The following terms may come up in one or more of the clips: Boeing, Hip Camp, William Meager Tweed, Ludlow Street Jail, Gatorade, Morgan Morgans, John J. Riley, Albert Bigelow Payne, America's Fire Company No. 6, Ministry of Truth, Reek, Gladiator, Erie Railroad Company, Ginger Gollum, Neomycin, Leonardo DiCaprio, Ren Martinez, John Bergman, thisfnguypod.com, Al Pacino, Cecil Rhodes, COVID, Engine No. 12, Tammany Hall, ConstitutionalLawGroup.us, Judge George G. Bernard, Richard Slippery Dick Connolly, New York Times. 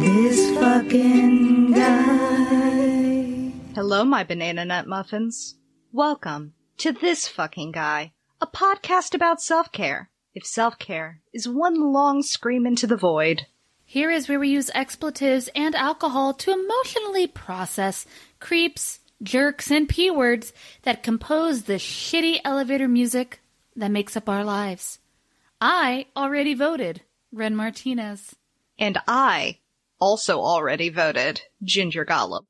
This fucking guy. Hello, my banana nut muffins. Welcome to This Fucking Guy, a podcast about self-care. If self-care is one long scream into the void. Here is where we use expletives and alcohol to emotionally process creeps, jerks, and p-words that compose the shitty elevator music that makes up our lives. I already voted, Ren Martinez. And I also already voted, Ginger Gollum.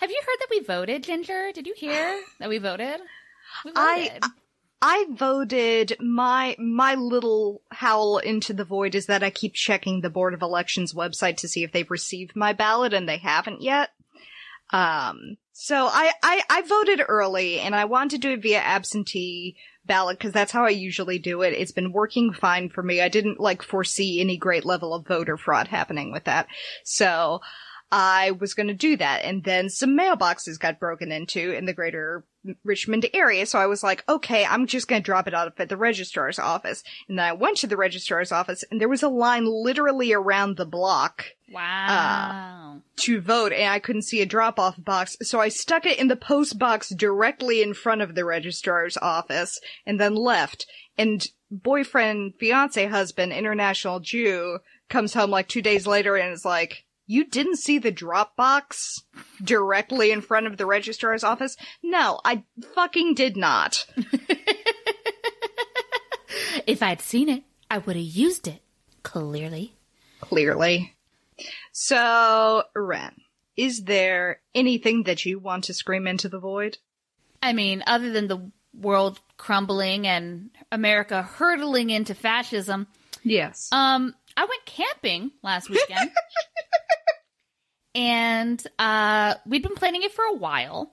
Have you heard that we voted, Ginger? Did you hear that we voted? We voted. I voted. My little howl into the void is that I keep checking the Board of Elections website to see if they've received my ballot, and they haven't yet. So I voted early, and I wanted to do it via absentee ballot because that's how I usually do it. It's been working fine for me. I didn't foresee any great level of voter fraud happening with that. So I was going to do that, and then some mailboxes got broken into in the greater Richmond area, so I was like, okay, I'm just going to drop it off at the registrar's office. And then I went to the registrar's office, and there was a line literally around the block. Wow. To vote, and I couldn't see a drop-off box, so I stuck it in the post box directly in front of the registrar's office, and then left. And boyfriend, fiance, husband, international Jew, comes home 2 days later and is like, you didn't see the drop box directly in front of the registrar's office? No, I fucking did not. If I'd seen it, I would have used it. Clearly. So, Ren, is there anything that you want to scream into the void? I mean, other than the world crumbling and America hurtling into fascism. Yes. I went camping last weekend. And we'd been planning it for a while.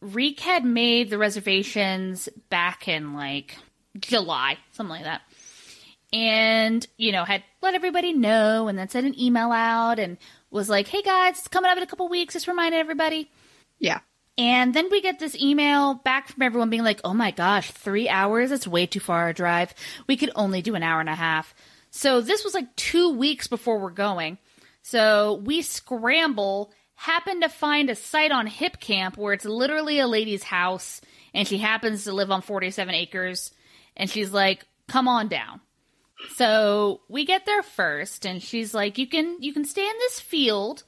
Reek had made the reservations back in July, something like that. And, had let everybody know and then sent an email out and was like, hey guys, it's coming up in a couple weeks. Just remind everybody. Yeah. And then we get this email back from everyone being like, oh my gosh, 3 hours? That's way too far a drive. We could only do an hour and a half. So this was 2 weeks before we're going. So we scramble, happen to find a site on Hip Camp where it's literally a lady's house, and she happens to live on 47 acres, and she's like, come on down. So we get there first, and she's like, you can stay in this field.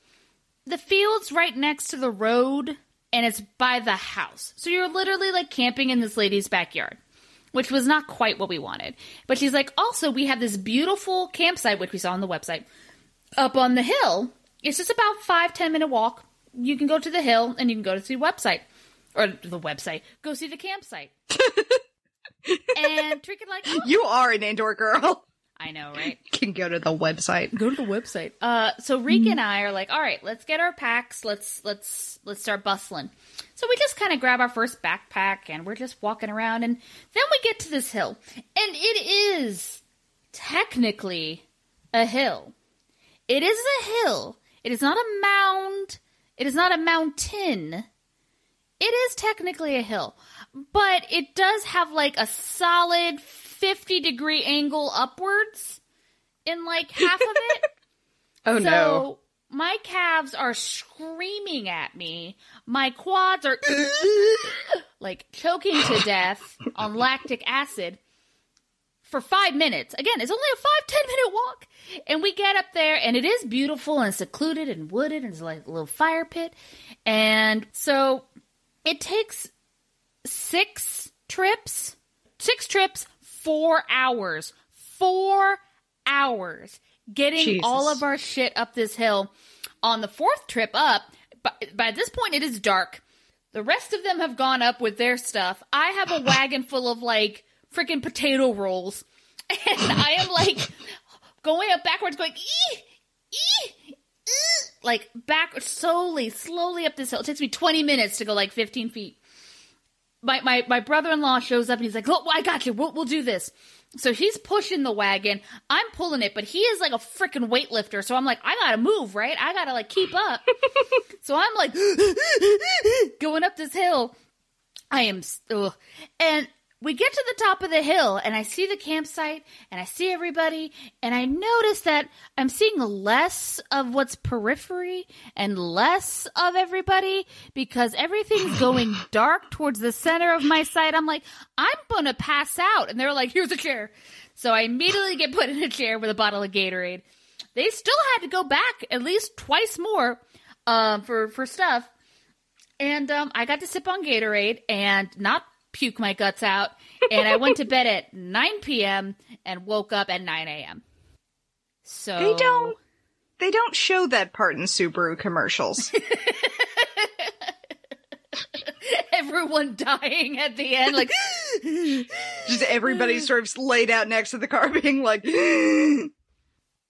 The field's right next to the road, and it's by the house. So you're literally camping in this lady's backyard, which was not quite what we wanted. But she's like, also, we have this beautiful campsite, which we saw on the website, up on the hill. It's just about 5-10 minute walk. You can go to the hill and you can go to go see the campsite. And Trick like, oh. You are an Andor girl. I know, right? Can go to the website. So Rick and I are all right, let's get our packs. Let's start bustling. So we just kind of grab our first backpack and we're just walking around, and then we get to this hill. And it is technically a hill. It is a hill. It is not a mound. It is not a mountain. It is technically a hill. But it does have a solid 50-degree angle upwards in half of it. Oh, so no. My calves are screaming at me. My quads are choking to death on lactic acid. For 5 minutes. Again, it's only a 5-10 minute walk. And we get up there, and it is beautiful and secluded and wooded, and it's a little fire pit. And so it takes six trips, 4 hours. 4 hours getting Jesus. All of our shit up this hill. On the fourth trip up, by this point it is dark. The rest of them have gone up with their stuff. I have a wagon full of freaking potato rolls, and I am going up backwards, going back slowly up this hill. It takes me 20 minutes to go 15 feet. My brother-in-law shows up and he's like, look, I got you, we'll do this. So he's pushing the wagon, I'm pulling it, but he is a freaking weightlifter, so I'm I gotta move, right? I gotta keep up. So I'm going up this hill. I am and We get to the top of the hill, and I see the campsite, and I see everybody, and I notice that I'm seeing less of what's periphery and less of everybody because everything's going dark towards the center of my sight. I'm like, I'm going to pass out. And they're like, here's a chair. So I immediately get put in a chair with a bottle of Gatorade. They still had to go back at least twice more for stuff. And I got to sip on Gatorade and not puke my guts out. And I went to bed at 9 p.m. and woke up at 9 a.m. So they don't show that part in Subaru commercials. Everyone dying at the end, like just everybody sort of laid out next to the car being like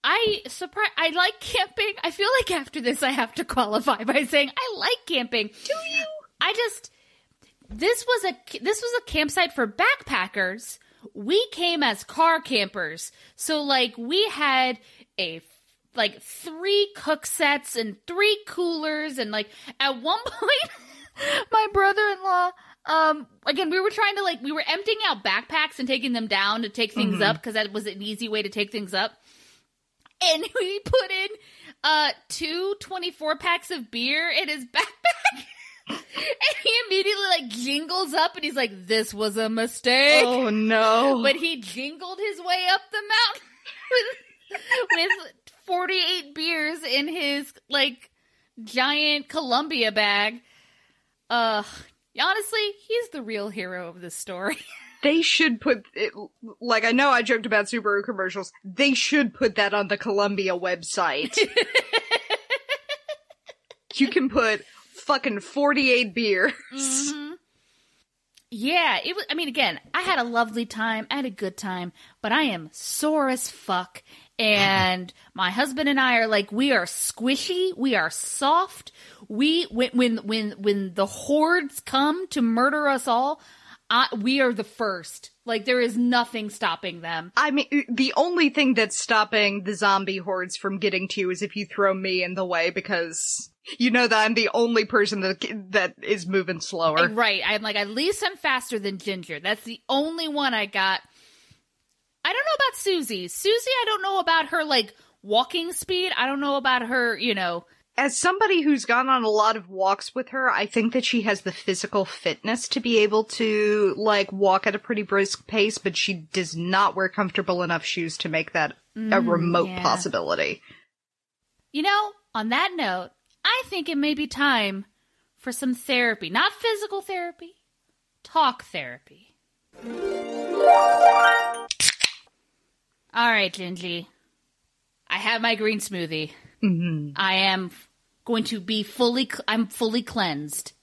I like camping. I feel like after this I have to qualify by saying I like camping. Do you? This was a campsite for backpackers. We came as car campers. So like we had like 3 cook sets and 3 coolers, and like at one point my brother-in-law, again, we were trying to like, we were emptying out backpacks and taking them down to take things up because that was an easy way to take things up. And we put in 2 24-packs of beer in his backpack. And he immediately like jingles up and he's like, this was a mistake. Oh no. But he jingled his way up the mountain with 48 beers in his like giant Columbia bag. Honestly, he's the real hero of this story. They should put it, like, I know I joked about Subaru commercials. They should put that on the Columbia website. You can put fucking 48 beers. Mm-hmm. Yeah, it was, I mean, again, I had a lovely time. I had a good time, but I am sore as fuck. And my husband and I are like, we are squishy, we are soft. We when the hordes come to murder us all, we are the first. Like, there is nothing stopping them. I mean, the only thing that's stopping the zombie hordes from getting to you is if you throw me in the way, because you know that I'm the only person that is moving slower. Right. I'm like, at least I'm faster than Ginger. That's the only one I got. I don't know about Susie. Susie, I don't know about her, like, walking speed. I don't know about her, you know. As somebody who's gone on a lot of walks with her, I think that she has the physical fitness to be able to, like, walk at a pretty brisk pace, but she does not wear comfortable enough shoes to make that a remote possibility. You know, on that note, I think it may be time for some therapy. Not physical therapy. Talk therapy. All right, Gingy. I have my green smoothie. Mm-hmm. I am going to be I'm fully cleansed.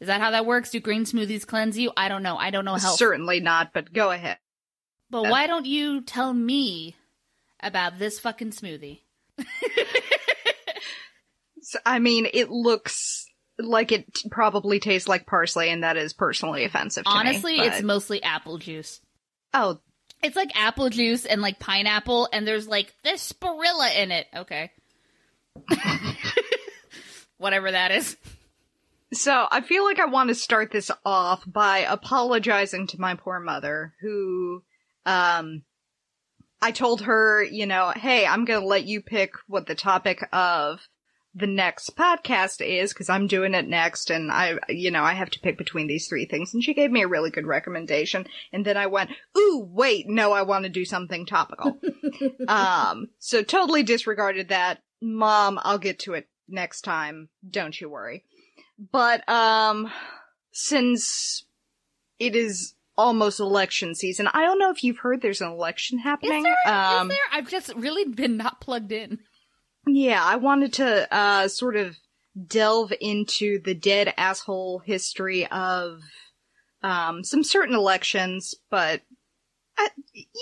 Is that how that works? Do green smoothies cleanse you? I don't know. I don't know health. Certainly not, but go ahead. But why don't you tell me about this fucking smoothie? I mean, it looks like it probably tastes like parsley, and that is personally offensive to me. Honestly, it's mostly apple juice. Oh, it's like apple juice and like pineapple, and there's like this spirilla in it. Okay. Whatever that is. So I feel like I want to start this off by apologizing to my poor mother, who, I told her, you know, hey, I'm going to let you pick what the topic of the next podcast is, because I'm doing it next, and I have to pick between these 3 things. And she gave me a really good recommendation, and then I went, ooh, wait, no, I want to do something topical. So totally disregarded that. Mom, I'll get to it next time, don't you worry. But since it is almost election season, I don't know if you've heard there's an election happening. Is there? I've just really been not plugged in. Yeah, I wanted to sort of delve into the dead asshole history of some certain elections, but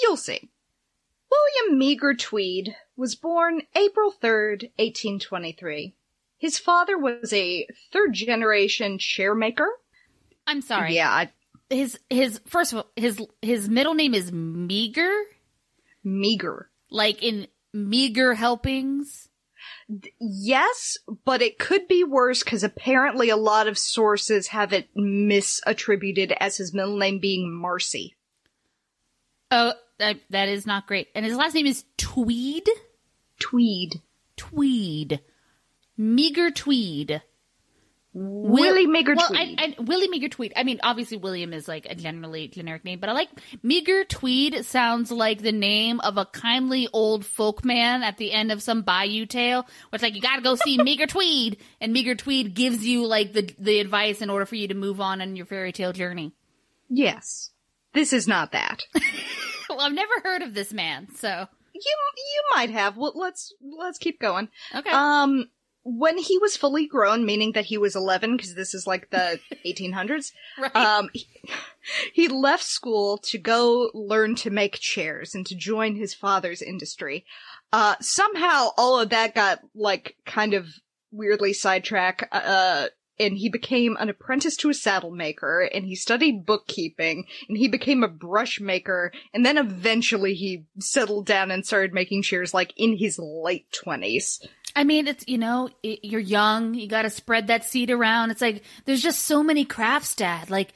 you'll see. William Meager Tweed was born April 3rd, 1823. His father was a 3rd-generation chairmaker. I'm sorry. Yeah, his middle name is Meager? Meager. Like in Meager Helpings? Yes, but it could be worse because apparently a lot of sources have it misattributed as his middle name being Marcy. Oh, that is not great. And his last name is Tweed? Tweed. Meager Tweed. Willie Meager Tweed. Willie Meager Tweed. I mean, obviously William is like a generally generic name, but I like Meager Tweed sounds like the name of a kindly old folk man at the end of some bayou tale, where it's like, you gotta go see Meager Tweed, and Meager Tweed gives you like the advice in order for you to move on your fairy tale journey. Yes. This is not that. Well, I've never heard of this man, so. You might have. Well, let's keep going. Okay. When he was fully grown, meaning that he was 11, because this is like the 1800s, right. He left school to go learn to make chairs and to join his father's industry. Somehow all of that got like kind of weirdly sidetracked, and he became an apprentice to a saddle maker, and he studied bookkeeping, and he became a brush maker, and then eventually he settled down and started making chairs, like, in his late 20s. I mean, it's, you know, you're young, you gotta spread that seed around. It's like, there's just so many crafts, Dad. Like,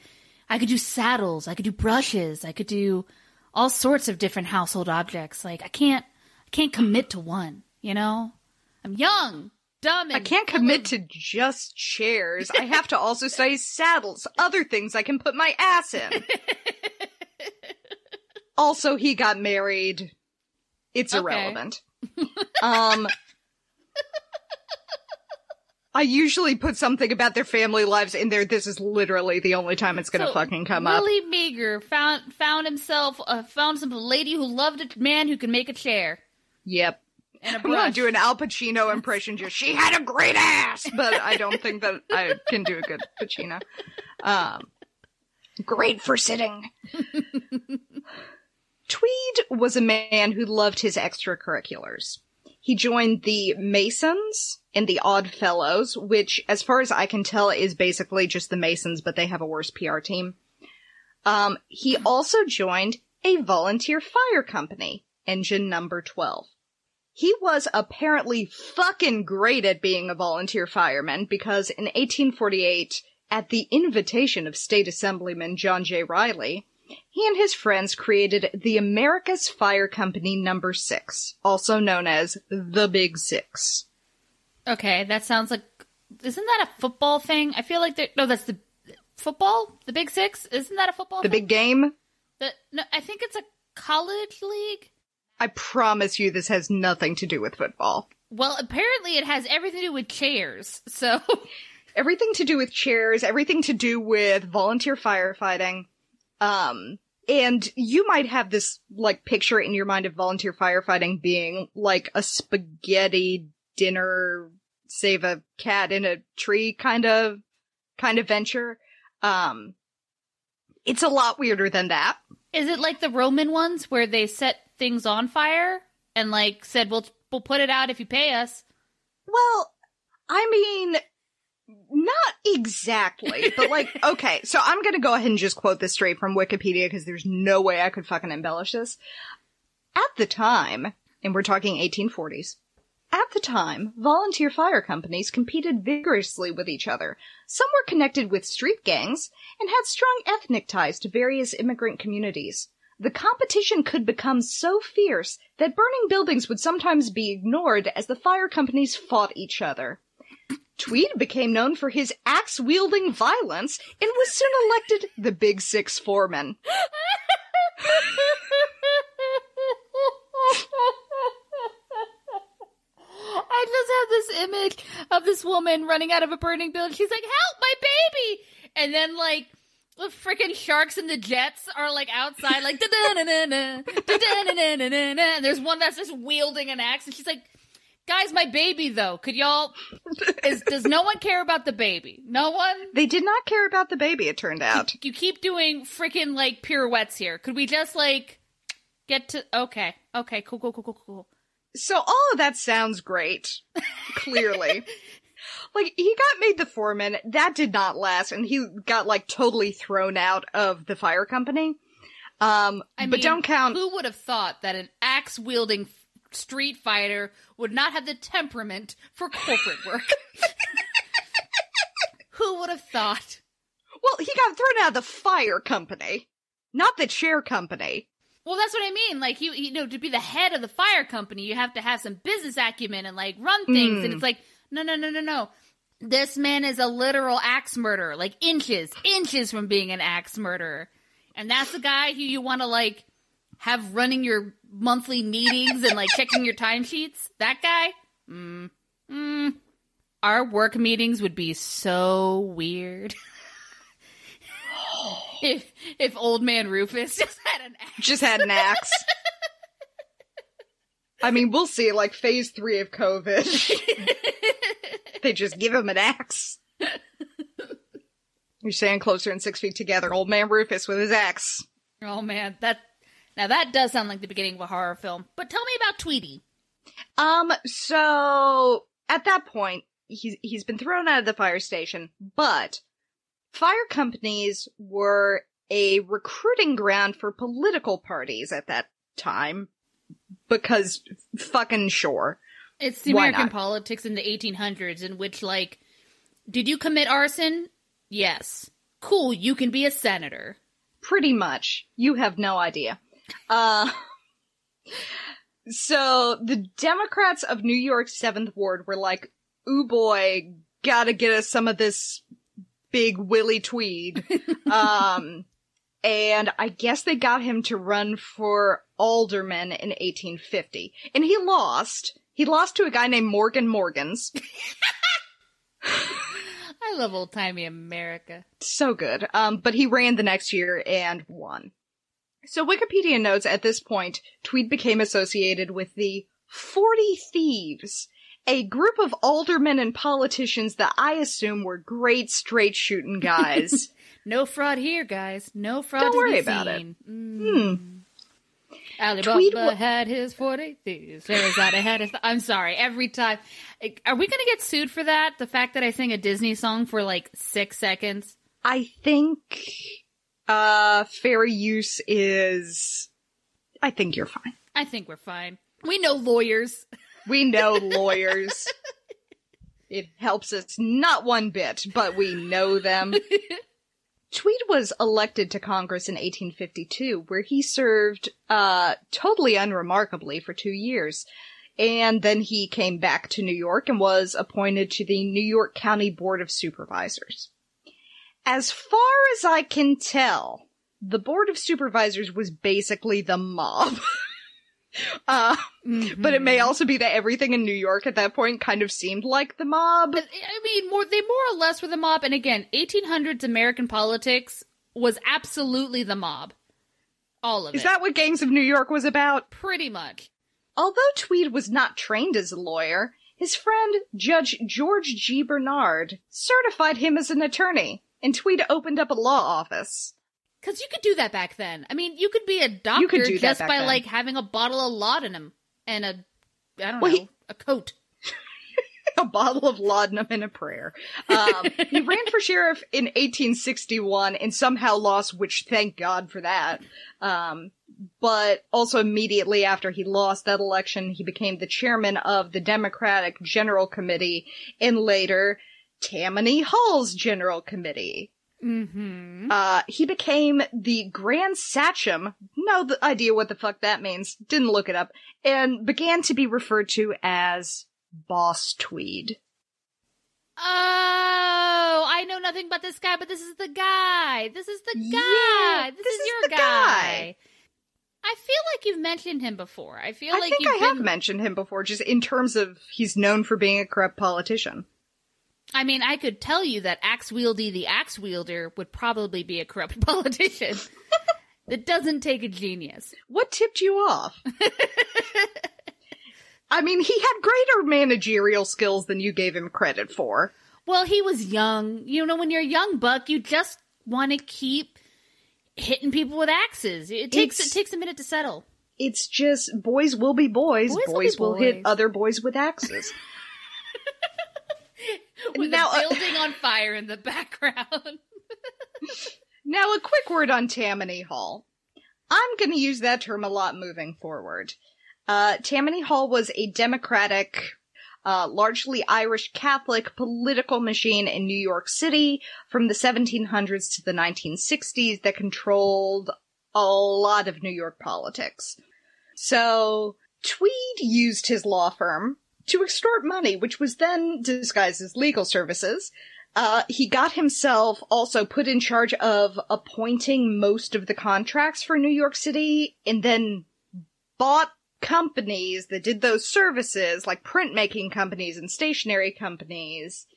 I could do saddles, I could do brushes, I could do all sorts of different household objects. Like, I can't commit to one, you know? I'm young. Dumb. I can't commit to just chairs. I have to also study saddles, other things I can put my ass in. Also, he got married. It's irrelevant. I usually put something about their family lives in there. This is literally the only time it's going to fucking come up. Willie Meager found some lady who loved a man who could make a chair. Yep. I'm going to do an Al Pacino impression. Just, she had a great ass, but I don't think that I can do a good Pacino. Great for sitting. Tweed was a man who loved his extracurriculars. He joined the Masons and the Odd Fellows, which, as far as I can tell, is basically just the Masons, but they have a worse PR team. He also joined a volunteer fire company, Engine No. 12. He was apparently fucking great at being a volunteer fireman because in 1848, at the invitation of State Assemblyman John J. Riley, he and his friends created the America's Fire Company No. 6, also known as The Big Six. Okay, that sounds like... Isn't that a football thing? I feel like they're... No, that's the... Football? The Big Six? Isn't that a football thing? The big game? No, I think it's a college league. I promise you this has nothing to do with football. Well, apparently it has everything to do with chairs, so... Everything to do with chairs, everything to do with volunteer firefighting. And you might have this, like, picture in your mind of volunteer firefighting being, like, a spaghetti dinner, save a cat in a tree kind of venture. It's a lot weirder than that. Is it like the Roman ones where they set things on fire and like said we'll put it out if you pay us? Well, I mean, not exactly, but like, okay, so I'm gonna go ahead and just quote this straight from Wikipedia because there's no way I could fucking embellish this. At the time, and we're talking 1840s, at the time, volunteer fire companies competed vigorously with each other. Some were connected with street gangs and had strong ethnic ties to various immigrant communities. The competition could become so fierce that burning buildings would sometimes be ignored as the fire companies fought each other. Tweed became known for his axe-wielding violence and was soon elected the Big Six foreman. I just have this image of this woman running out of a burning building. She's like, help, my baby! And then, like... The freaking sharks and the jets are like outside, like da da na na da na na na. There's one that's just wielding an axe, and she's like, "Guys, my baby though. Could y'all? Does no one care about the baby? No one. They did not care about the baby. It turned out. You keep doing freaking like pirouettes here. Could we just like get to? Okay, cool. So all of that sounds great. Clearly. Like, he got made the foreman, that did not last, and he got, like, totally thrown out of the fire company. I mean, don't count... Who would have thought that an axe-wielding street fighter would not have the temperament for corporate work. Who would have thought? Well, he got thrown out of the fire company, not the chair company. Well, that's what I mean. Like, you know, to be the head of the fire company, you have to have some business acumen and, like, run things. And it's like, no. This man is a literal axe murderer, like inches from being an axe murderer. And that's the guy who you want to, like, have running your monthly meetings and, like, checking your timesheets. That guy? Our work meetings would be so weird. If old man Rufus just had an axe. I mean, we'll see, like, phase 3 of COVID. They just give him an axe. You're staying closer and 6 feet together. Old man Rufus with his axe. Oh, man. That does sound like the beginning of a horror film. But tell me about Tweedy. So at that point, he's been thrown out of the fire station, but fire companies were a recruiting ground for political parties at that time, because fucking sure. It's the American politics in the 1800s, in which, like, did you commit arson? Yes. Cool, you can be a senator. Pretty much. You have no idea. So the Democrats of New York's 7th Ward were like, ooh boy, gotta get us some of this big Willie Tweed. And I guess they got him to run for alderman in 1850. And he lost. He lost to a guy named Morgan Morgans. I love old-timey America. So good. But he ran the next year and won. So Wikipedia notes at this point, Tweed became associated with the 40 Thieves, a group of aldermen and politicians that I assume were great straight shooting guys. No fraud here, guys. No fraud. Don't worry about it. Alibaba had his 40 thieves. Arizona had his... I'm sorry. Every time. Are we going to get sued for that? The fact that I sing a Disney song for like 6 seconds? I think fair use is... I think you're fine. I think we're fine. We know lawyers. We know lawyers. It helps us not one bit, but we know them. Tweed was elected to Congress in 1852, where he served totally unremarkably for 2 years. And then he came back to New York and was appointed to the New York County Board of Supervisors. As far as I can tell, the Board of Supervisors was basically the mob. But it may also be that everything in New York at that point kind of seemed like the mob. I mean, they more or less were the mob. And again, 1800s American politics was absolutely the mob. All of it. Is that what Gangs of New York was about? Pretty much. Although Tweed was not trained as a lawyer, his friend Judge George G. Bernard certified him as an attorney, and Tweed opened up a law office. Because you could do that back then. I mean, you could be a doctor just by, like, having a bottle of laudanum and a coat. A bottle of laudanum and a prayer. He ran for sheriff in 1861 and somehow lost, which thank God for that. But also immediately after he lost that election, he became the chairman of the Democratic General Committee and later Tammany Hall's General Committee. He became the Grand Sachem, no idea what the fuck that means, didn't look it up, and began to be referred to as Boss Tweed. Oh, I know nothing about this guy, but this is the guy. Yeah, this is your guy. I feel like you've mentioned him before. I have mentioned him before, just in terms of he's known for being a corrupt politician. I mean, I could tell you that Axe Wieldy the Axe Wielder would probably be a corrupt politician. It doesn't take a genius. What tipped you off? I mean, he had greater managerial skills than you gave him credit for. Well, he was young. You know, when you're a young buck, you just want to keep hitting people with axes. It takes a minute to settle. It's just boys will be boys. Boys will hit other boys with axes. With now, a building on fire in the background. Now, a quick word on Tammany Hall. I'm going to use that term a lot moving forward. Tammany Hall was a Democratic, largely Irish Catholic political machine in New York City from the 1700s to the 1960s that controlled a lot of New York politics. So Tweed used his law firm to extort money, which was then disguised as legal services. He got himself also put in charge of appointing most of the contracts for New York City, and then bought companies that did those services, like printmaking companies and stationery companies,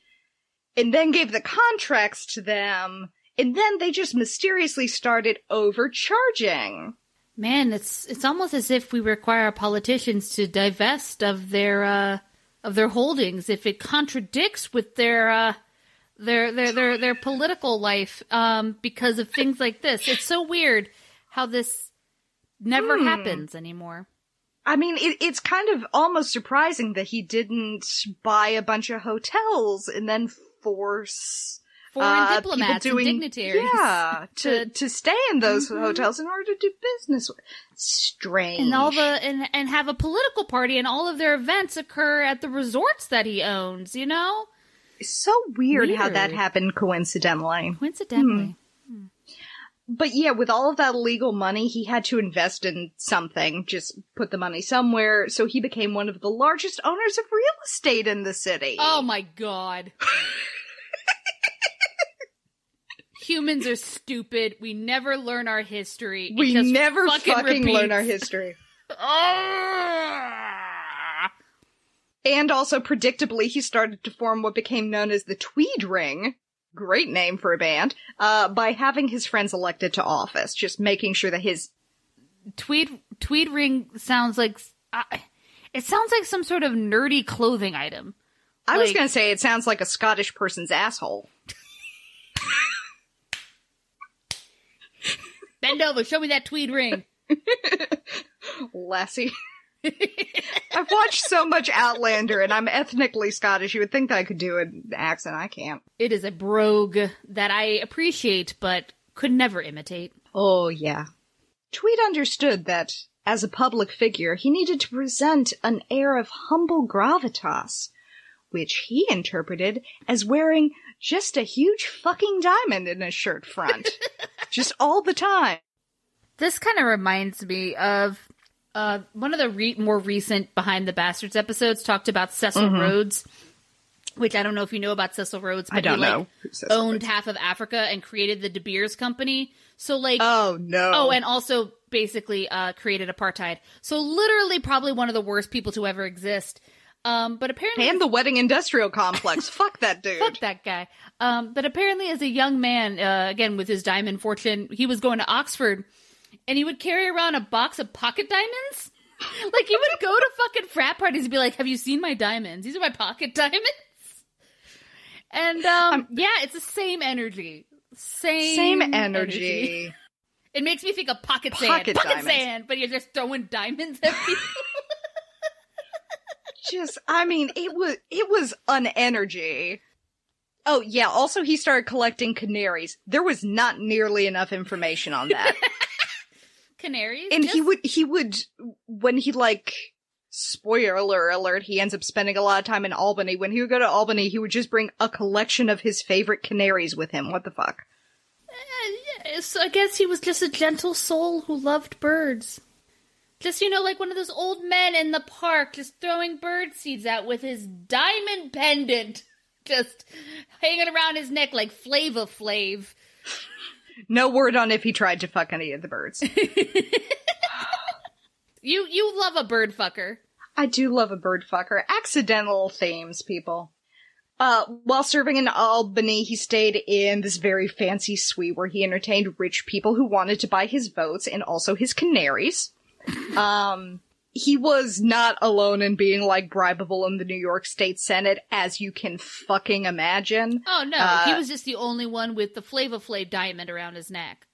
and then gave the contracts to them, and then they just mysteriously started overcharging. Man, it's almost as if we require politicians to divest of their holdings if it contradicts with their political life because of things like this. It's so weird how this never happens anymore. I mean, it's kind of almost surprising that he didn't buy a bunch of hotels and then force foreign diplomats and dignitaries to stay in those hotels in order to do business. Strange. And and have a political party, and all of their events occur at the resorts that he owns, you know? It's so weird how that happened coincidentally. But yeah, with all of that illegal money, he had to invest in something, just put the money somewhere, so he became one of the largest owners of real estate in the city. Oh my god. Humans are stupid. We never learn our history. We never fucking learn our history. And also, predictably, he started to form what became known as the Tweed Ring, great name for a band, by having his friends elected to office, just making sure that his... Tweed Ring sounds like... it sounds like some sort of nerdy clothing item. I was going to say it sounds like a Scottish person's asshole. Bend over, show me that tweed ring. Lassie. I've watched so much Outlander, and I'm ethnically Scottish. You would think that I could do an accent. I can't. It is a brogue that I appreciate, but could never imitate. Oh, yeah. Tweed understood that, as a public figure, he needed to present an air of humble gravitas, which he interpreted as wearing just a huge fucking diamond in his shirt front. Just all the time. This kind of reminds me of one of the more recent Behind the Bastards episodes talked about Cecil Rhodes, which I don't know if you know about Cecil Rhodes, but he owned half of Africa and created the De Beers Company. So and also basically created apartheid. So literally probably one of the worst people to ever exist. But apparently, and the wedding industrial complex. Fuck that dude. Fuck that guy. But apparently, as a young man, again with his diamond fortune, he was going to Oxford, and he would carry around a box of pocket diamonds. Like he would go to fucking frat parties and be like, "Have you seen my diamonds? These are my pocket diamonds." And it's the same energy. Same energy. It makes me think of pocket sand. Pocket sand, but you're just throwing diamonds at people. It was an energy. Oh, yeah. Also, he started collecting canaries. There was not nearly enough information on that. Canaries? And he would, when he, spoiler alert, he ends up spending a lot of time in Albany. When he would go to Albany, he would just bring a collection of his favorite canaries with him. What the fuck? So I guess he was just a gentle soul who loved birds. Just, one of those old men in the park just throwing bird seeds out with his diamond pendant just hanging around his neck like Flava Flav. No word on if he tried to fuck any of the birds. You love a bird fucker. I do love a bird fucker. Accidental themes, people. While serving in Albany, he stayed in this very fancy suite where he entertained rich people who wanted to buy his votes and also his canaries. He was not alone in being, bribable in the New York State Senate, as you can fucking imagine. Oh, no. He was just the only one with the Flava Flav diamond around his neck.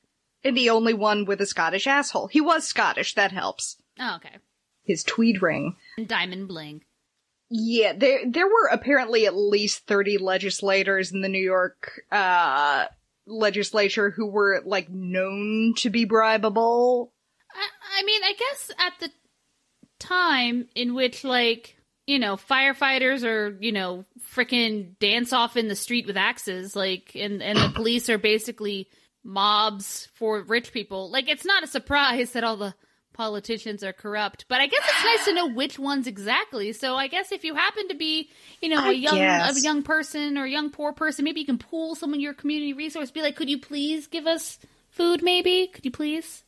And the only one with a Scottish asshole. He was Scottish. That helps. Oh, okay. His tweed ring. And diamond bling. Yeah, there were apparently at least 30 legislators in the New York, legislature who were, known to be bribable. I mean, I guess at the time in which, like, you know, firefighters are, you know, freaking dance off in the street with axes, like, and the police are basically mobs for rich people. Like, it's not a surprise that all the politicians are corrupt, but I guess it's nice to know which ones exactly. So I guess if you happen to be, you know, a young person or a young poor person, maybe you can pool someone, your community resource, be like, could you please give us food? Maybe could you please?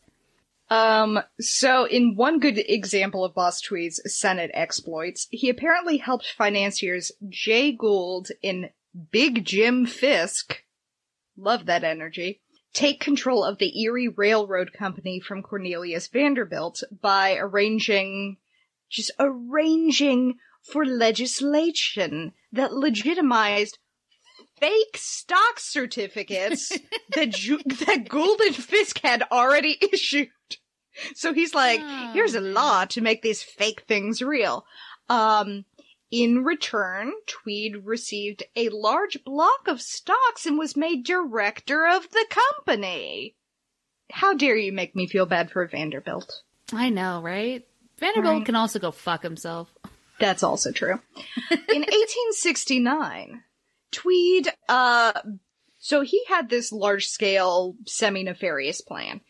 So in one good example of Boss Tweed's Senate exploits, he apparently helped financiers Jay Gould and Big Jim Fisk, love that energy, take control of the Erie Railroad Company from Cornelius Vanderbilt by arranging for legislation that legitimized fake stock certificates that Gould and Fisk had already issued. So he's like, here's a law to make these fake things real. In return, Tweed received a large block of stocks and was made director of the company. How dare you make me feel bad for Vanderbilt? I know, right? Vanderbilt can also go fuck himself. That's also true. In 1869, Tweed, so he had this large-scale, semi-nefarious plan.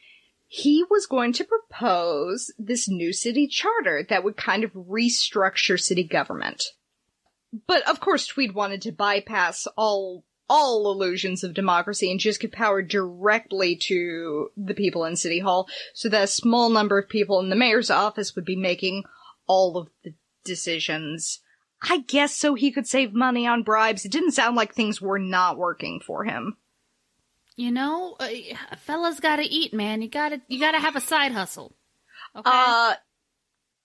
He was going to propose this new city charter that would kind of restructure city government. But, of course, Tweed wanted to bypass all illusions of democracy and just give power directly to the people in City Hall, so that a small number of people in the mayor's office would be making all of the decisions, I guess, so he could save money on bribes. It didn't sound like things were not working for him. You know, a fella's gotta eat, man. You gotta have a side hustle. Okay?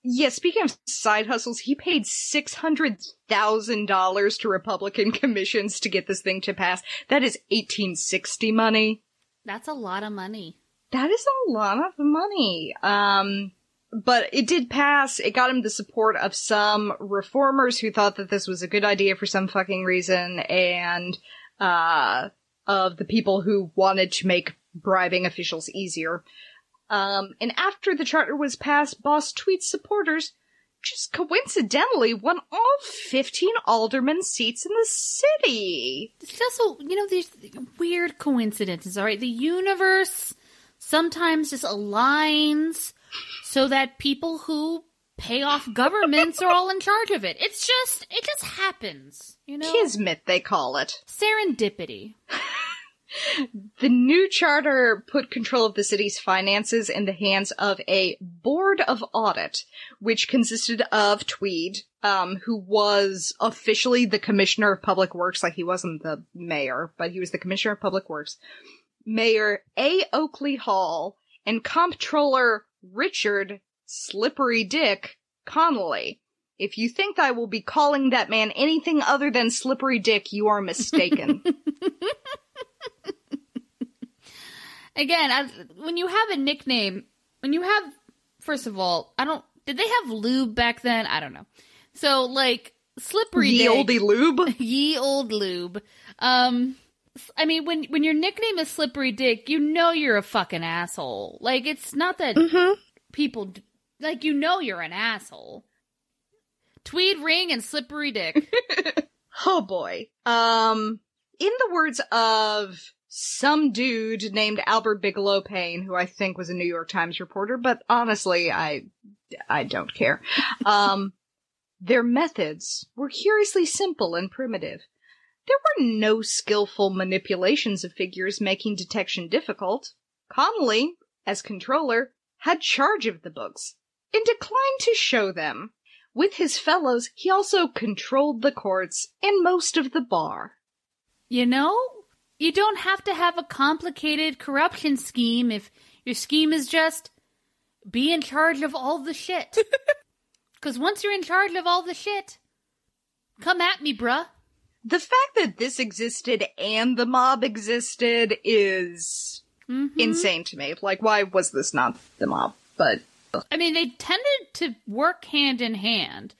Yeah, speaking of side hustles, he paid $600,000 to Republican commissions to get this thing to pass. That is 1860 money. That's a lot of money. That is a lot of money. But it did pass. It got him the support of some reformers who thought that this was a good idea for some fucking reason, and, of the people who wanted to make bribing officials easier. And after the charter was passed, Boss Tweed's supporters just coincidentally won all 15 alderman seats in the city. It's also, you know, these weird coincidences, all right? The universe sometimes just aligns so that people who pay off governments are all in charge of it. It just happens, you know? Kismet, they call it. Serendipity. The new charter put control of the city's finances in the hands of a board of audit, which consisted of Tweed, who was officially the commissioner of public works. Like, he wasn't the mayor, but he was the commissioner of public works. Mayor A. Oakley Hall and comptroller Richard Slippery Dick Connolly. If you think I will be calling that man anything other than Slippery Dick, you are mistaken. Again, when you have a nickname, first of all, did they have lube back then? I don't know. So, like, Slippery Dick. Ye olde lube? Ye olde lube. I mean, when your nickname is Slippery Dick, you know you're a fucking asshole. Like, it's not that people, like, you know you're an asshole. Tweed ring and Slippery Dick. Oh, boy. In the words of some dude named Albert Bigelow Payne, who I think was a New York Times reporter, but honestly, I don't care. Their methods were curiously simple and primitive. There were no skillful manipulations of figures making detection difficult. Connolly, as controller, had charge of the books and declined to show them. With his fellows, he also controlled the courts and most of the bar. You know, you don't have to have a complicated corruption scheme if your scheme is just be in charge of all the shit. Because once you're in charge of all the shit, come at me, bruh. The fact that this existed and the mob existed is insane to me. Like, why was this not the mob? But, I mean, they tended to work hand in hand.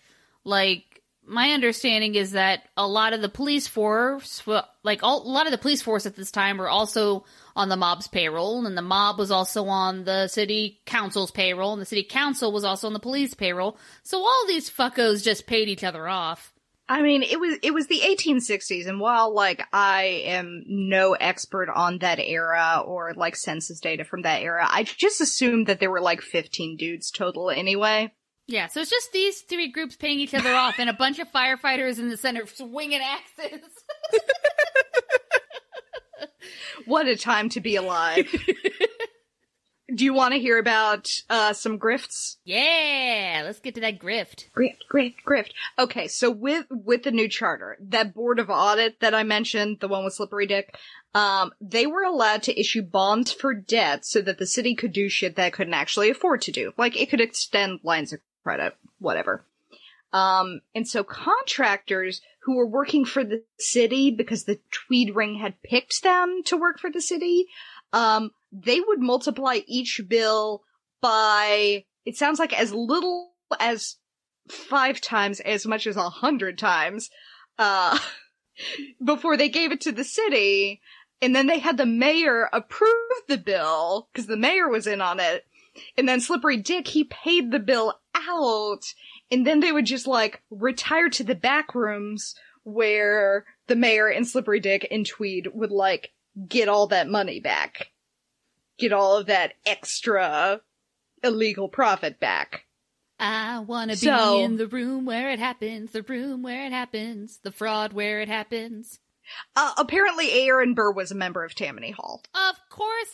Like, my understanding is that a lot of the police force, a lot of the police force at this time were also on the mob's payroll, and the mob was also on the city council's payroll, and the city council was also on the police payroll. So all these fuckos just paid each other off. I mean, it was the 1860s, and while, I am no expert on that era or, census data from that era, I just assumed that there were, 15 dudes total anyway. Yeah, so it's just these three groups paying each other off and a bunch of firefighters in the center swinging axes. What a time to be alive. Do you want to hear about some grifts? Yeah, let's get to that grift. Grift. Okay, so with the new charter, that board of audit that I mentioned, the one with Slippery Dick, they were allowed to issue bonds for debt so that the city could do shit that it couldn't actually afford to do. It could extend lines of credit, whatever. And so contractors who were working for the city because the Tweed Ring had picked them to work for the city, they would multiply each bill by, it sounds like as little as 5 times, as much as 100 times, before they gave it to the city. And then they had the mayor approve the bill, because the mayor was in on it. And then Slippery Dick, he paid the bill out. And then they would just, retire to the back rooms where the mayor and Slippery Dick and Tweed would, get all that money back. Get all of that extra illegal profit back. I want to be in the room where it happens, the fraud where it happens. Apparently Aaron Burr was a member of Tammany Hall. Of course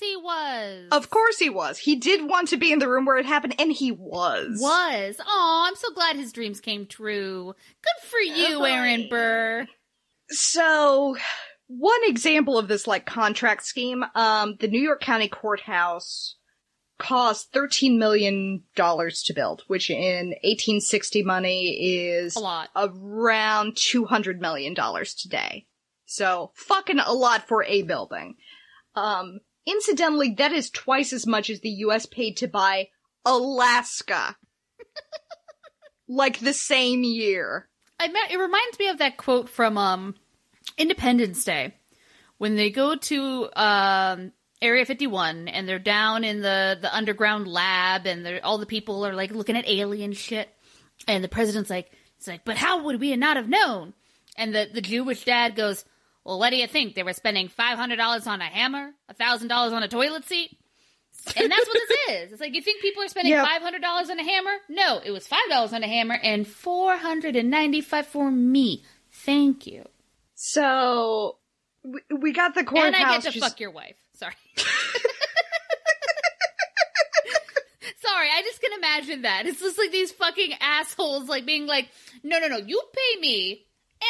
he was. He did want to be in the room where it happened, and he was. Aw, I'm so glad his dreams came true. Good for you, right. Aaron Burr. So... one example of this, contract scheme, the New York County Courthouse cost $13 million to build, which in 1860 money is a lot. Around $200 million today. So, fucking a lot for a building. Incidentally, that is twice as much as the U.S. paid to buy Alaska. The same year. It reminds me of that quote from, Independence Day, when they go to Area 51 and they're down in the underground lab, and all the people are looking at alien shit, and the president's but how would we not have known? And the Jewish dad goes, well, what do you think? They were spending $500 on a hammer, $1,000 on a toilet seat, and that's what this is. It's you think people are spending $500 on a hammer? No, it was $5 on a hammer and $495 for me. Thank you. So, we got the courthouse. And I get to fuck your wife. Sorry. Sorry, I just can imagine that. It's just these fucking assholes being no, you pay me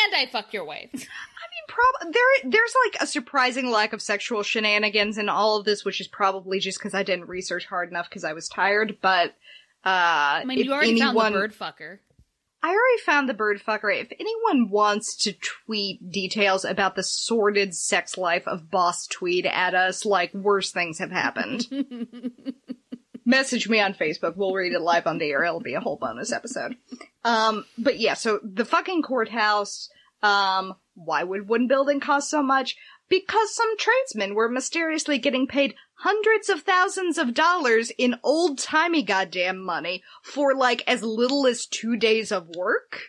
and I fuck your wife. I mean, there's a surprising lack of sexual shenanigans in all of this, which is probably just because I didn't research hard enough because I was tired, but you already found the bird fucker. I already found the bird fucker. If anyone wants to tweet details about the sordid sex life of Boss Tweed at us, worse things have happened. Message me on Facebook. We'll read it live on the air. It'll be a whole bonus episode. But yeah, so the fucking courthouse, why would one building cost so much? Because some tradesmen were mysteriously getting paid hundreds of thousands of dollars in old-timey goddamn money for, as little as 2 days of work.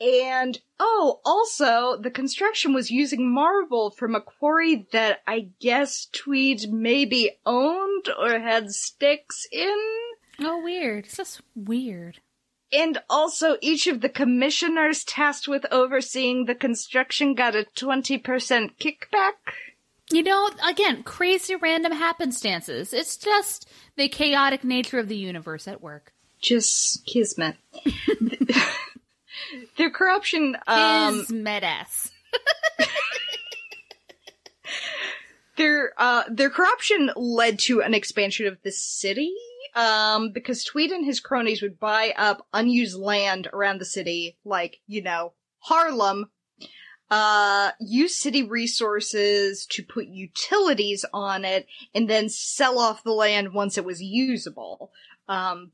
And, also, the construction was using marble from a quarry that I guess Tweed maybe owned or had stakes in. Oh, weird. It's just weird. And also, each of the commissioners tasked with overseeing the construction got a 20% kickback. Again, crazy random happenstances. It's just the chaotic nature of the universe at work. Just kismet. Their corruption... Kismet-ass. Their corruption led to an expansion of the city. Because Tweed and his cronies would buy up unused land around the city, Harlem, use city resources to put utilities on it, and then sell off the land once it was usable,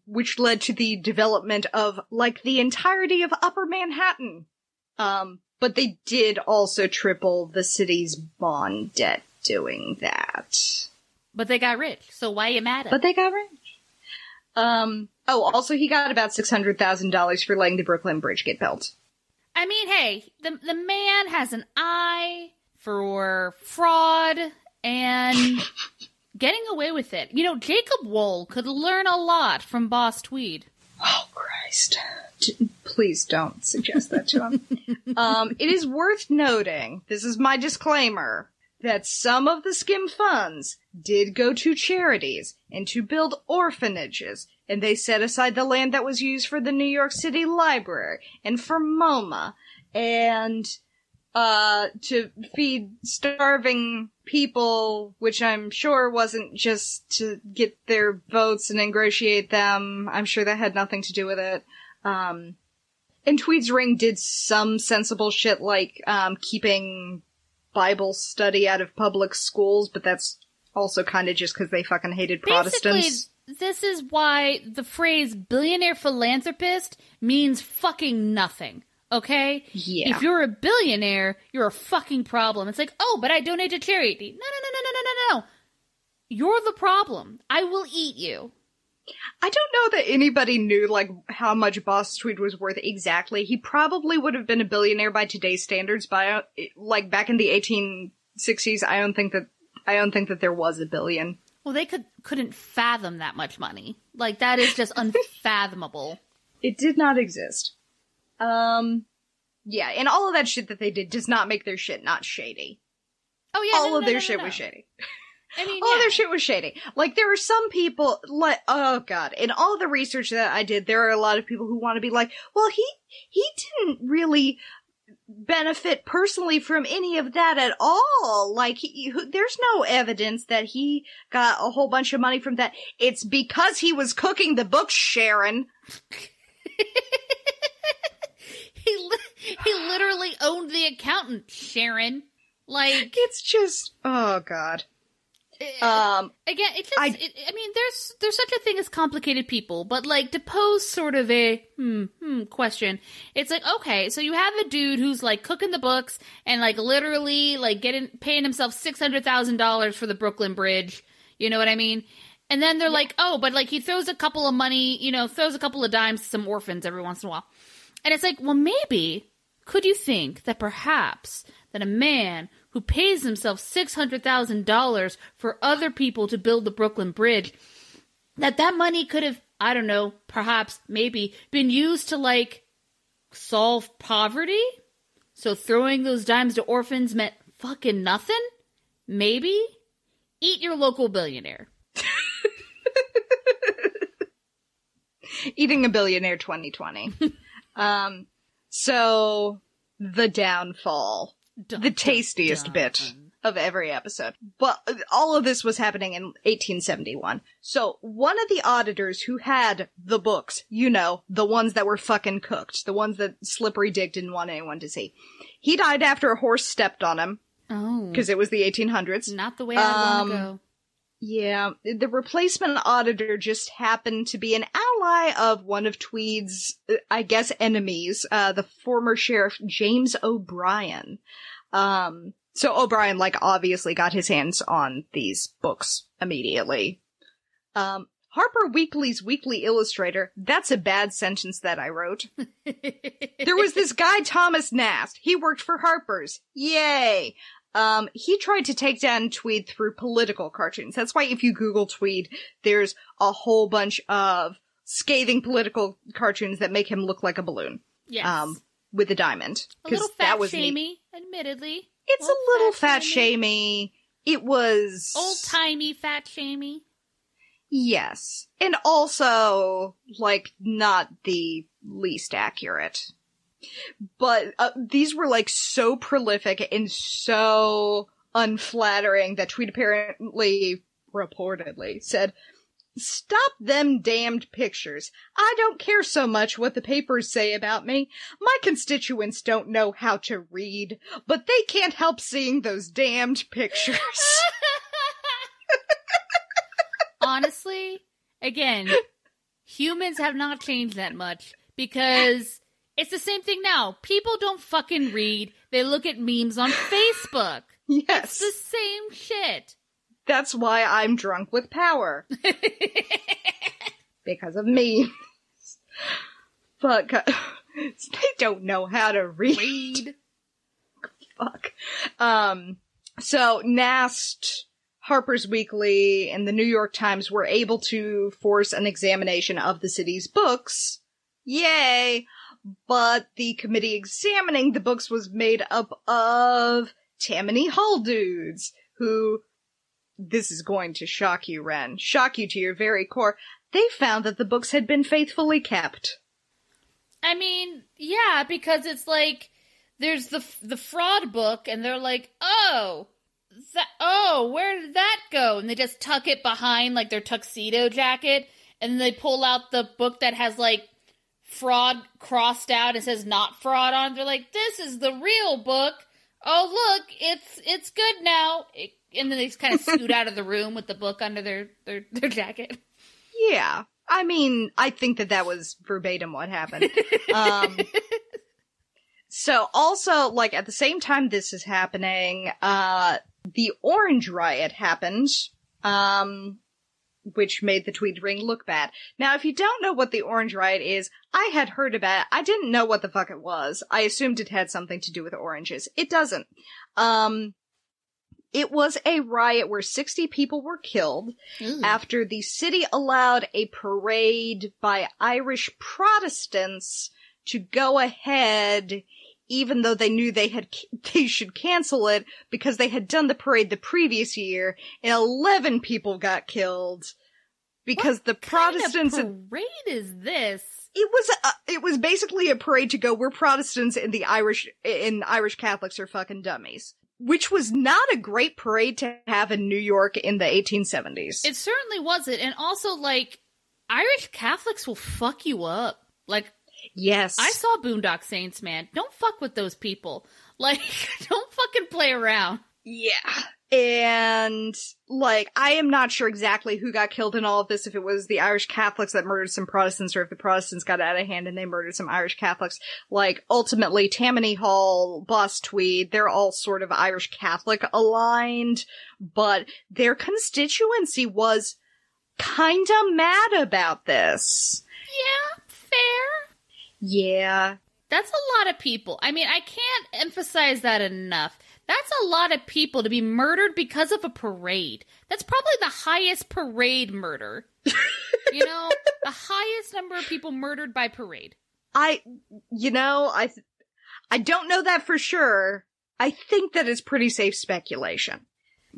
which led to the development of, the entirety of Upper Manhattan, But they did also triple the city's bond debt doing that. But they got rich, so why are you mad at them? But they got rich. Also he got about $600,000 for letting the Brooklyn Bridge get built. I mean, hey, the man has an eye for fraud and getting away with it. You know, Jacob Wohl could learn a lot from Boss Tweed. Oh, Christ. Please don't suggest that to him. It is worth noting, this is my disclaimer, that some of the skim funds did go to charities and to build orphanages, and they set aside the land that was used for the New York City Library and for MoMA and to feed starving people, which I'm sure wasn't just to get their votes and ingratiate them. I'm sure that had nothing to do with it. And Tweed's ring did some sensible shit like keeping Bible study out of public schools, but that's also kind of just because they fucking hated Protestants. This is why the phrase billionaire philanthropist means fucking nothing, okay? Yeah. If you're a billionaire, you're a fucking problem. It's like, oh, but I donate to charity. No. You're the problem. I will eat you. I don't know that anybody knew, like, how much Boss Tweed was worth exactly. He probably would have been a billionaire by today's standards, but, like, back in the 1860s, I don't think that there was a billion. Well, they couldn't fathom that much money. Like, that is just unfathomable. It did not exist. Yeah, and all of that shit that they did does not make their shit not shady. Oh, yeah, All of their shit was shady. I mean, all their shit was shady. Like, there are some people, like, oh, God. In all the research that I did, there are a lot of people who want to be like, well, he didn't really benefit personally from any of that at all. Like, there's no evidence that he got a whole bunch of money from that. It's because he was cooking the books, Sharon. He literally owned the accountant, Sharon. Like, it's just, oh, God. Again, it's just, there's such a thing as complicated people, but, like, to pose sort of a question, it's like, okay, so you have a dude who's, like, cooking the books and, like, literally, like, paying himself $600,000 for the Brooklyn Bridge, you know what I mean? And then they're like, oh, but, like, he throws a couple of money, you know, throws a couple of dimes to some orphans every once in a while. And it's like, well, maybe, could you think that perhaps that a man who pays himself $600,000 for other people to build the Brooklyn Bridge, that money could have, I don't know, perhaps, maybe, been used to, like, solve poverty? So throwing those dimes to orphans meant fucking nothing? Maybe? Eat your local billionaire. Eating a billionaire 2020. So, the downfall. The tastiest bit of every episode. But all of this was happening in 1871. So one of the auditors who had the books, you know, the ones that were fucking cooked, the ones that Slippery Dick didn't want anyone to see, he died after a horse stepped on him. Oh. Because it was the 1800s. Not the way I want to go. Yeah. The replacement auditor just happened to be an ally of one of Tweed's, I guess, enemies, the former sheriff, James O'Brien. So O'Brien, like, obviously got his hands on these books immediately. Harper Weekly's weekly illustrator, that's a bad sentence that I wrote. There was this guy, Thomas Nast. He worked for Harper's. Yay! He tried to take down Tweed through political cartoons. That's why if you Google Tweed, there's a whole bunch of scathing political cartoons that make him look like a balloon. Yes. With a diamond. A little fat-shamey, admittedly. It's a little fat-shamey. It was... old-timey fat-shamey. Yes. And also, like, not the least accurate. But these were, like, so prolific and so unflattering that Tweed apparently, reportedly, said, "Stop them damned pictures. I don't care so much what the papers say about me. My constituents don't know how to read, but they can't help seeing those damned pictures." Honestly, again, humans have not changed that much because... It's the same thing now. People don't fucking read. They look at memes on Facebook. Yes. It's the same shit. That's why I'm drunk with power. Because of memes. Fuck. They don't know how to read. Fuck. So NAST, Harper's Weekly, and the New York Times were able to force an examination of the city's books. Yay! But the committee examining the books was made up of Tammany Hall dudes who, this is going to shock you, Ren, shock you to your very core, they found that the books had been faithfully kept. I mean, yeah, because it's like, there's the fraud book, and they're like, oh, where did that go? And they just tuck it behind, like, their tuxedo jacket, and they pull out the book that has, like, fraud crossed out and says not fraud on. They're like, this is the real book. Oh, look, it's good now. And then they just kind of scoot out of the room with the book under their jacket. Yeah. I mean, I think that was verbatim what happened. So also, like, at the same time this is happening, the Orange Riot happened, which made the Tweed Ring look bad. Now, if you don't know what the Orange Riot is, I had heard about it. I didn't know what the fuck it was. I assumed it had something to do with oranges. It doesn't. It was a riot where 60 people were killed after the city allowed a parade by Irish Protestants to go ahead, even though they knew they should cancel it because they had done the parade the previous year, and 11 people got killed because what the Protestants. What kind of parade is this? It was basically a parade to go, we're Protestants and Irish Catholics are fucking dummies, which was not a great parade to have in New York in the 1870s. It certainly wasn't, and also, like, Irish Catholics will fuck you up, like. Yes. I saw Boondock Saints, man. Don't fuck with those people. Like, don't fucking play around. Yeah. And, like, I am not sure exactly who got killed in all of this, if it was the Irish Catholics that murdered some Protestants, or if the Protestants got out of hand and they murdered some Irish Catholics. Like, ultimately, Tammany Hall, Boss Tweed, they're all sort of Irish Catholic aligned, but their constituency was kinda mad about this. Yeah, fair. Yeah. That's a lot of people. I mean, I can't emphasize that enough. That's a lot of people to be murdered because of a parade. That's probably the highest parade murder. You know, the highest number of people murdered by parade. I don't know that for sure. I think that it's pretty safe speculation.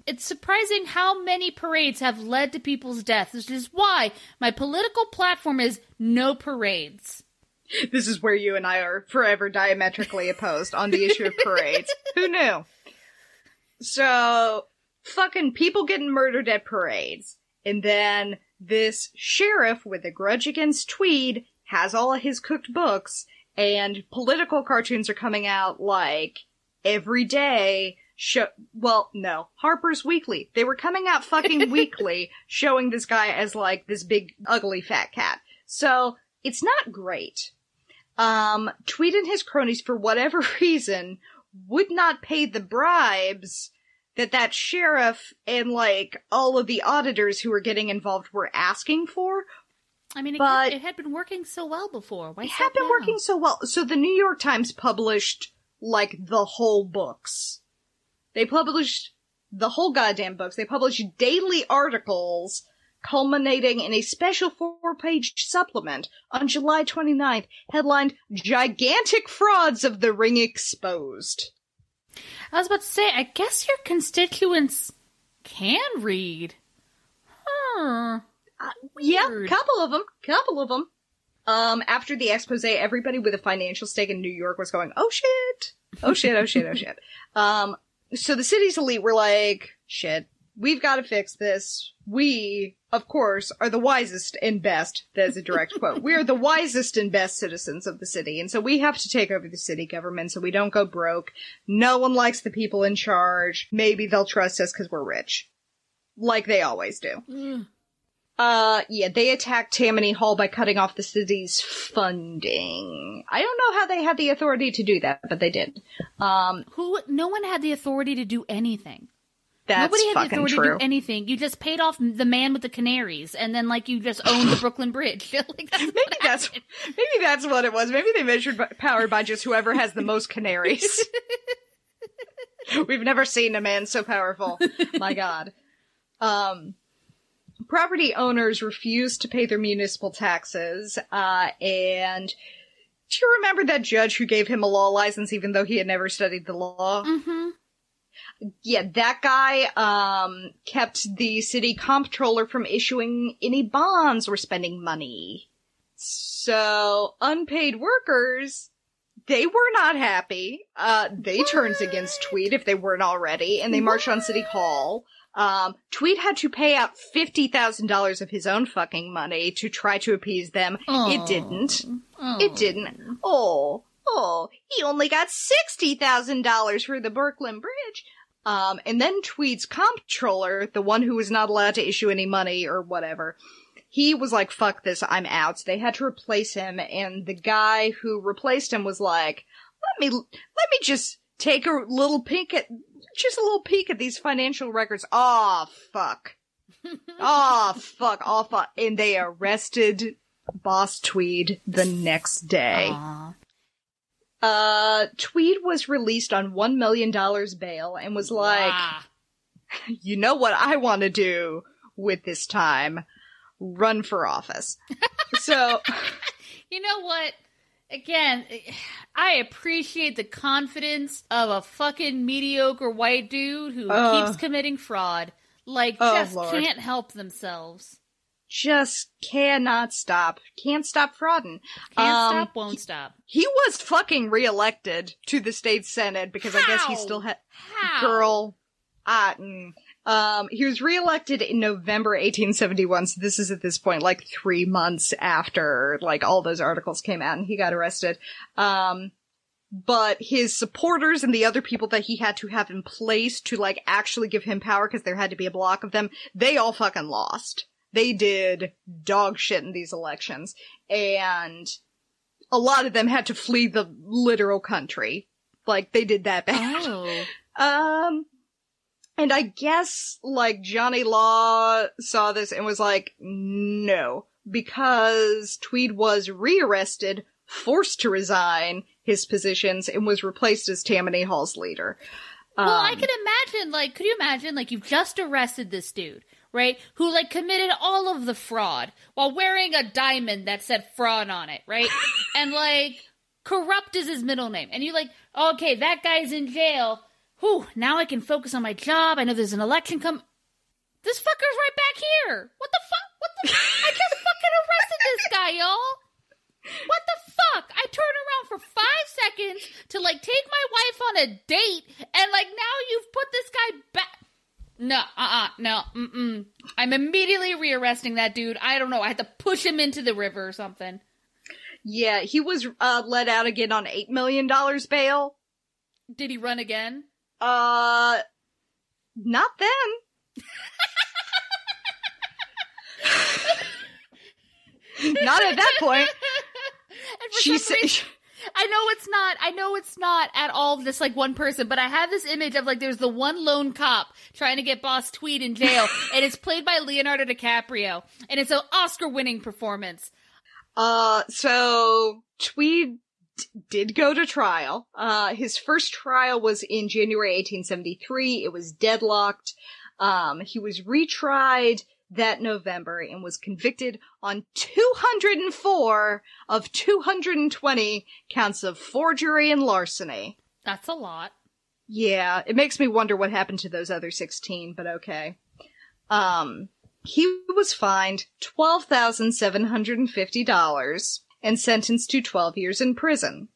It's surprising how many parades have led to people's deaths, which is why my political platform is no parades. This is where you and I are forever diametrically opposed on the issue of parades. Who knew? So, fucking people getting murdered at parades. And then this sheriff with a grudge against Tweed has all of his cooked books, and political cartoons are coming out, like, every day. Harper's Weekly. They were coming out fucking weekly, showing this guy as, like, this big, ugly, fat cat. So, it's not great. Tweed and his cronies, for whatever reason, would not pay the bribes that sheriff and, like, all of the auditors who were getting involved were asking for. I mean, it had been working so well before. Why it had been working so well. So the New York Times published, like, the whole books. They published the whole goddamn books. They published daily articles, culminating in a special 4-page supplement on July 29th, headlined Gigantic Frauds of the Ring Exposed. I was about to say, I guess your constituents can read. Huh. Yeah, couple of them. After the expose, everybody with a financial stake in New York was going, oh shit, oh shit, oh shit, oh shit. So the city's elite were like, shit, we've got to fix this. We, of course, are the wisest and best. That's a direct quote. We are the wisest and best citizens of the city, and so we have to take over the city government so we don't go broke. No one likes the people in charge. Maybe they'll trust us because we're rich. Like they always do. Mm. Yeah, they attacked Tammany Hall by cutting off the city's funding. I don't know how they had the authority to do that, but they did. No one had the authority to do anything. That's fucking true. Nobody had the authority to do anything. You just paid off the man with the canaries, and then, like, you just owned the Brooklyn Bridge. Like, maybe that's what it was. Maybe they measured power by just whoever has the most canaries. We've never seen a man so powerful. My God. Property owners refused to pay their municipal taxes, and do you remember that judge who gave him a law license even though he had never studied the law? Mm-hmm. Yeah, that guy kept the city comptroller from issuing any bonds or spending money. So, unpaid workers, they were not happy. They turned against Tweed if they weren't already, and they marched on City Hall. Tweed had to pay out $50,000 of his own fucking money to try to appease them. Aww. It didn't. Aww. It didn't. Oh, he only got $60,000 for the Brooklyn Bridge. And then Tweed's comptroller, the one who was not allowed to issue any money or whatever, he was like, fuck this, I'm out. So they had to replace him, and the guy who replaced him was like, let me just take a little peek at... just a little peek at these financial records. Oh, fuck. Oh, fuck. Oh, fuck. And they arrested Boss Tweed the next day. Aww. Tweed was released on $1 million bail and was like, wow. You know what I want to do with this time? Run for office. So, you know what? Again, I appreciate the confidence of a fucking mediocre white dude who keeps committing fraud. Like, can't help themselves. Just cannot stop. Can't stop frauding. Can't stop, won't stop. He was fucking reelected to the state senate because I guess he still had... How? Girl. He was reelected in November 1871, so this is at this point like 3 months after like all those articles came out and he got arrested. But his supporters and the other people that he had to have in place to like actually give him power, because there had to be a block of them, they all fucking lost. They did dog shit in these elections, and a lot of them had to flee the literal country. Like, they did that bad. Oh. And I guess, like, Johnny Law saw this and was like, no, because Tweed was rearrested, forced to resign his positions, and was replaced as Tammany Hall's leader. Well, I can imagine, like, could you imagine, like, you've just arrested this dude, right, who, like, committed all of the fraud while wearing a diamond that said fraud on it, right? And, like, corrupt is his middle name. And you're like, okay, that guy's in jail. Whew, now I can focus on my job. I know there's an election coming. This fucker's right back here. What the fuck? I just fucking arrested this guy, y'all. What the fuck? I turned around for 5 seconds to, like, take my wife on a date, and, like, now you've put this guy back. No, no, I'm immediately rearresting that dude. I don't know. I had to push him into the river or something. Yeah, he was let out again on $8 million bail. Did he run again? Not then. Not at that point. She said, I know it's not at all this, like, one person, but I have this image of, like, there's the one lone cop trying to get Boss Tweed in jail, and it's played by Leonardo DiCaprio, and it's an Oscar-winning performance. So Tweed did go to trial. His first trial was in January 1873. It was deadlocked. He was retried that November and was convicted on 204 of 220 counts of forgery and larceny. That's a lot. Yeah, it makes me wonder what happened to those other 16, but okay. He was fined $12,750. And sentenced to 12 years in prison.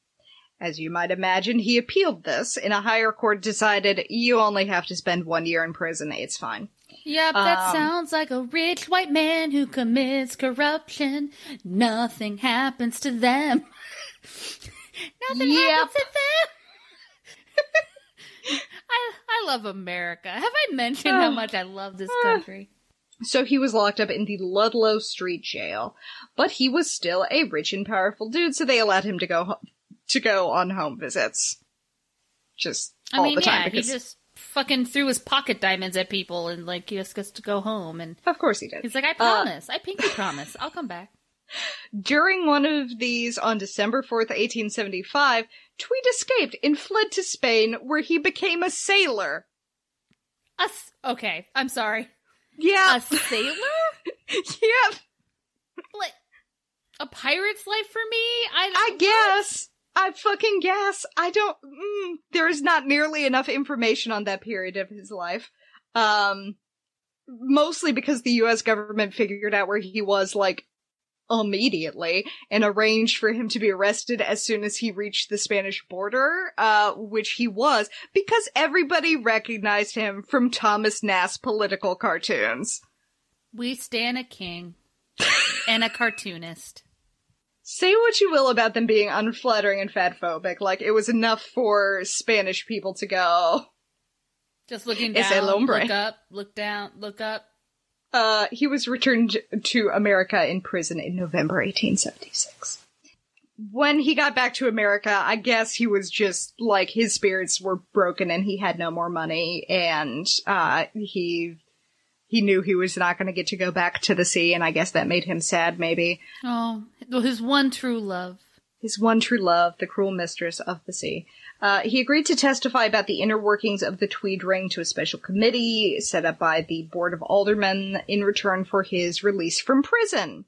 As you might imagine, he appealed this, and a higher court decided, you only have to spend 1 year in prison, it's fine. Yep, that sounds like a rich white man who commits corruption. Nothing happens to them. Nothing happens to them. I love America. Have I mentioned how much I love this country? So he was locked up in the Ludlow Street Jail, but he was still a rich and powerful dude, so they allowed him to go on home visits. Just all the time. Because he just fucking threw his pocket diamonds at people, and like he just gets to go home. And of course he did. He's like, I promise, I pinky promise, I'll come back. During one of these, on December 4th, 1875, Tweed escaped and fled to Spain, where he became a sailor. Okay, I'm sorry. Yeah. A sailor? Yep. Like, a pirate's life for me? I guess. I don't... there is not nearly enough information on that period of his life. Mostly because the U.S. government figured out where he was, like, immediately, and arranged for him to be arrested as soon as he reached the Spanish border, which he was, because everybody recognized him from Thomas Nast's political cartoons. We stan a king and a cartoonist. Say what you will about them being unflattering and fatphobic, like, it was enough for Spanish people to go... Just looking down, look up, look down, look up. He was returned to America in prison in November 1876. When he got back to America, I guess he was just, like, his spirits were broken and he had no more money, and he knew he was not going to get to go back to the sea, and I guess that made him sad, maybe. Oh, his one true love. His one true love, the cruel mistress of the sea. He agreed to testify about the inner workings of the Tweed Ring to a special committee set up by the Board of Aldermen in return for his release from prison.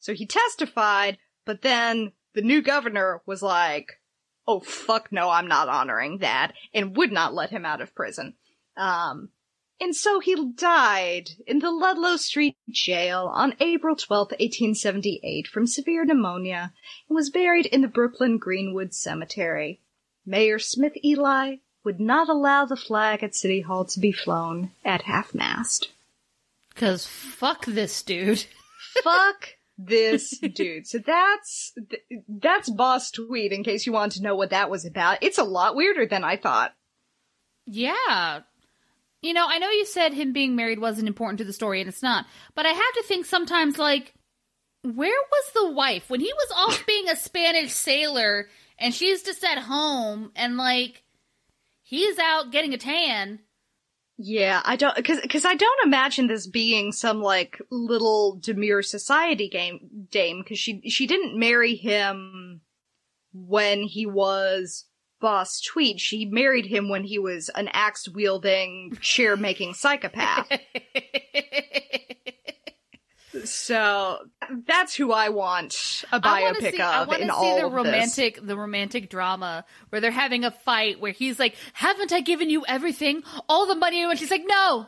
So he testified, but then the new governor was like, oh, fuck no, I'm not honoring that, and would not let him out of prison. And so he died in the Ludlow Street Jail on April 12, 1878, from severe pneumonia, and was buried in the Brooklyn Greenwood Cemetery. Mayor Smith Eli would not allow the flag at City Hall to be flown at half-mast. 'Cause fuck this dude. Fuck this dude. So that's Boss Tweed, in case you want to know what that was about. It's a lot weirder than I thought. Yeah. You know, I know you said him being married wasn't important to the story, and it's not, but I have to think sometimes, like, where was the wife? When he was off being a Spanish sailor, and she's just at home, and, like, he's out getting a tan. Yeah, I don't, because I don't imagine this being some, like, little demure society dame, because she didn't marry him when he was... Boss Tweed. She married him when he was an axe-wielding, chair-making psychopath. So that's who I want a biopic of in all of this. I want to see the romantic drama where they're having a fight where he's like, haven't I given you everything? All the money? And she's like, no!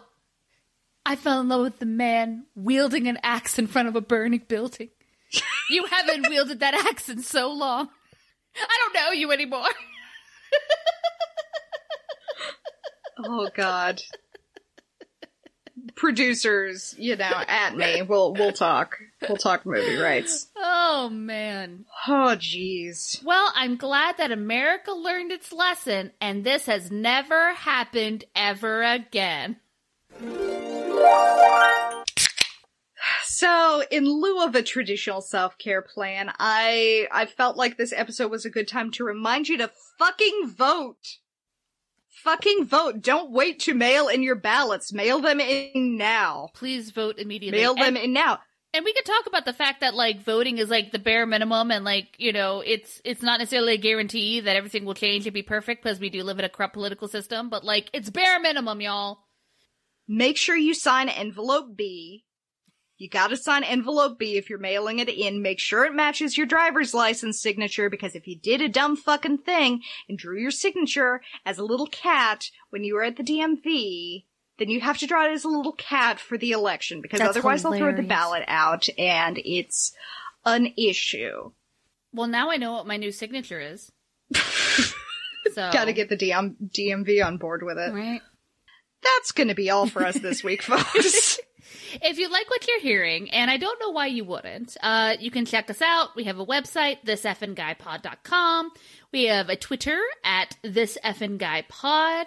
I fell in love with the man wielding an axe in front of a burning building. You haven't wielded that axe in so long. I don't know you anymore. Oh God. Producers, you know, at me. We'll talk. We'll talk movie rights. Oh man. Oh jeez. Well, I'm glad that America learned its lesson, and this has never happened ever again. So, in lieu of a traditional self-care plan, I felt like this episode was a good time to remind you to fucking vote. Fucking vote. Don't wait to mail in your ballots. Mail them in now. Please vote immediately. Mail them in now. And we could talk about the fact that, like, voting is, like, the bare minimum, and, like, you know, it's not necessarily a guarantee that everything will change and be perfect, because we do live in a corrupt political system, but, like, it's bare minimum, y'all. Make sure you sign envelope B. You gotta sign envelope B if you're mailing it in. Make sure it matches your driver's license signature, because if you did a dumb fucking thing and drew your signature as a little cat when you were at the DMV, then you have to draw it as a little cat for the election, because that's otherwise hilarious. They'll throw the ballot out, and it's an issue. Well, now I know what my new signature is. So. Gotta get the DMV on board with it. Right. That's gonna be all for us this week, folks. If you like what you're hearing, and I don't know why you wouldn't, you can check us out. We have a website, thisfnguypod.com. We have a Twitter at thisfnguypod.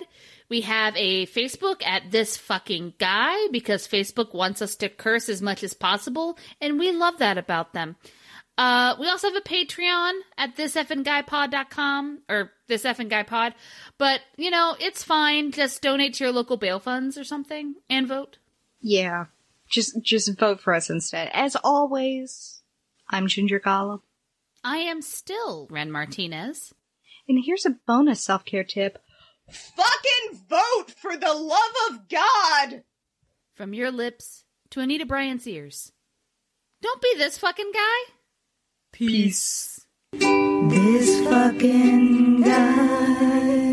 We have a Facebook at This Fucking Guy, because Facebook wants us to curse as much as possible, and we love that about them. We also have a Patreon at thisfnguypod.com, or thisfnguypod, but, you know, it's fine. Just donate to your local bail funds or something, and vote. Yeah, just vote for us instead. As always, I'm Ginger Gollum. I am still Ren Martinez. And here's a bonus self-care tip. Fucking vote for the love of God! From your lips to Anita Bryant's ears. Don't be this fucking guy. Peace. This fucking guy.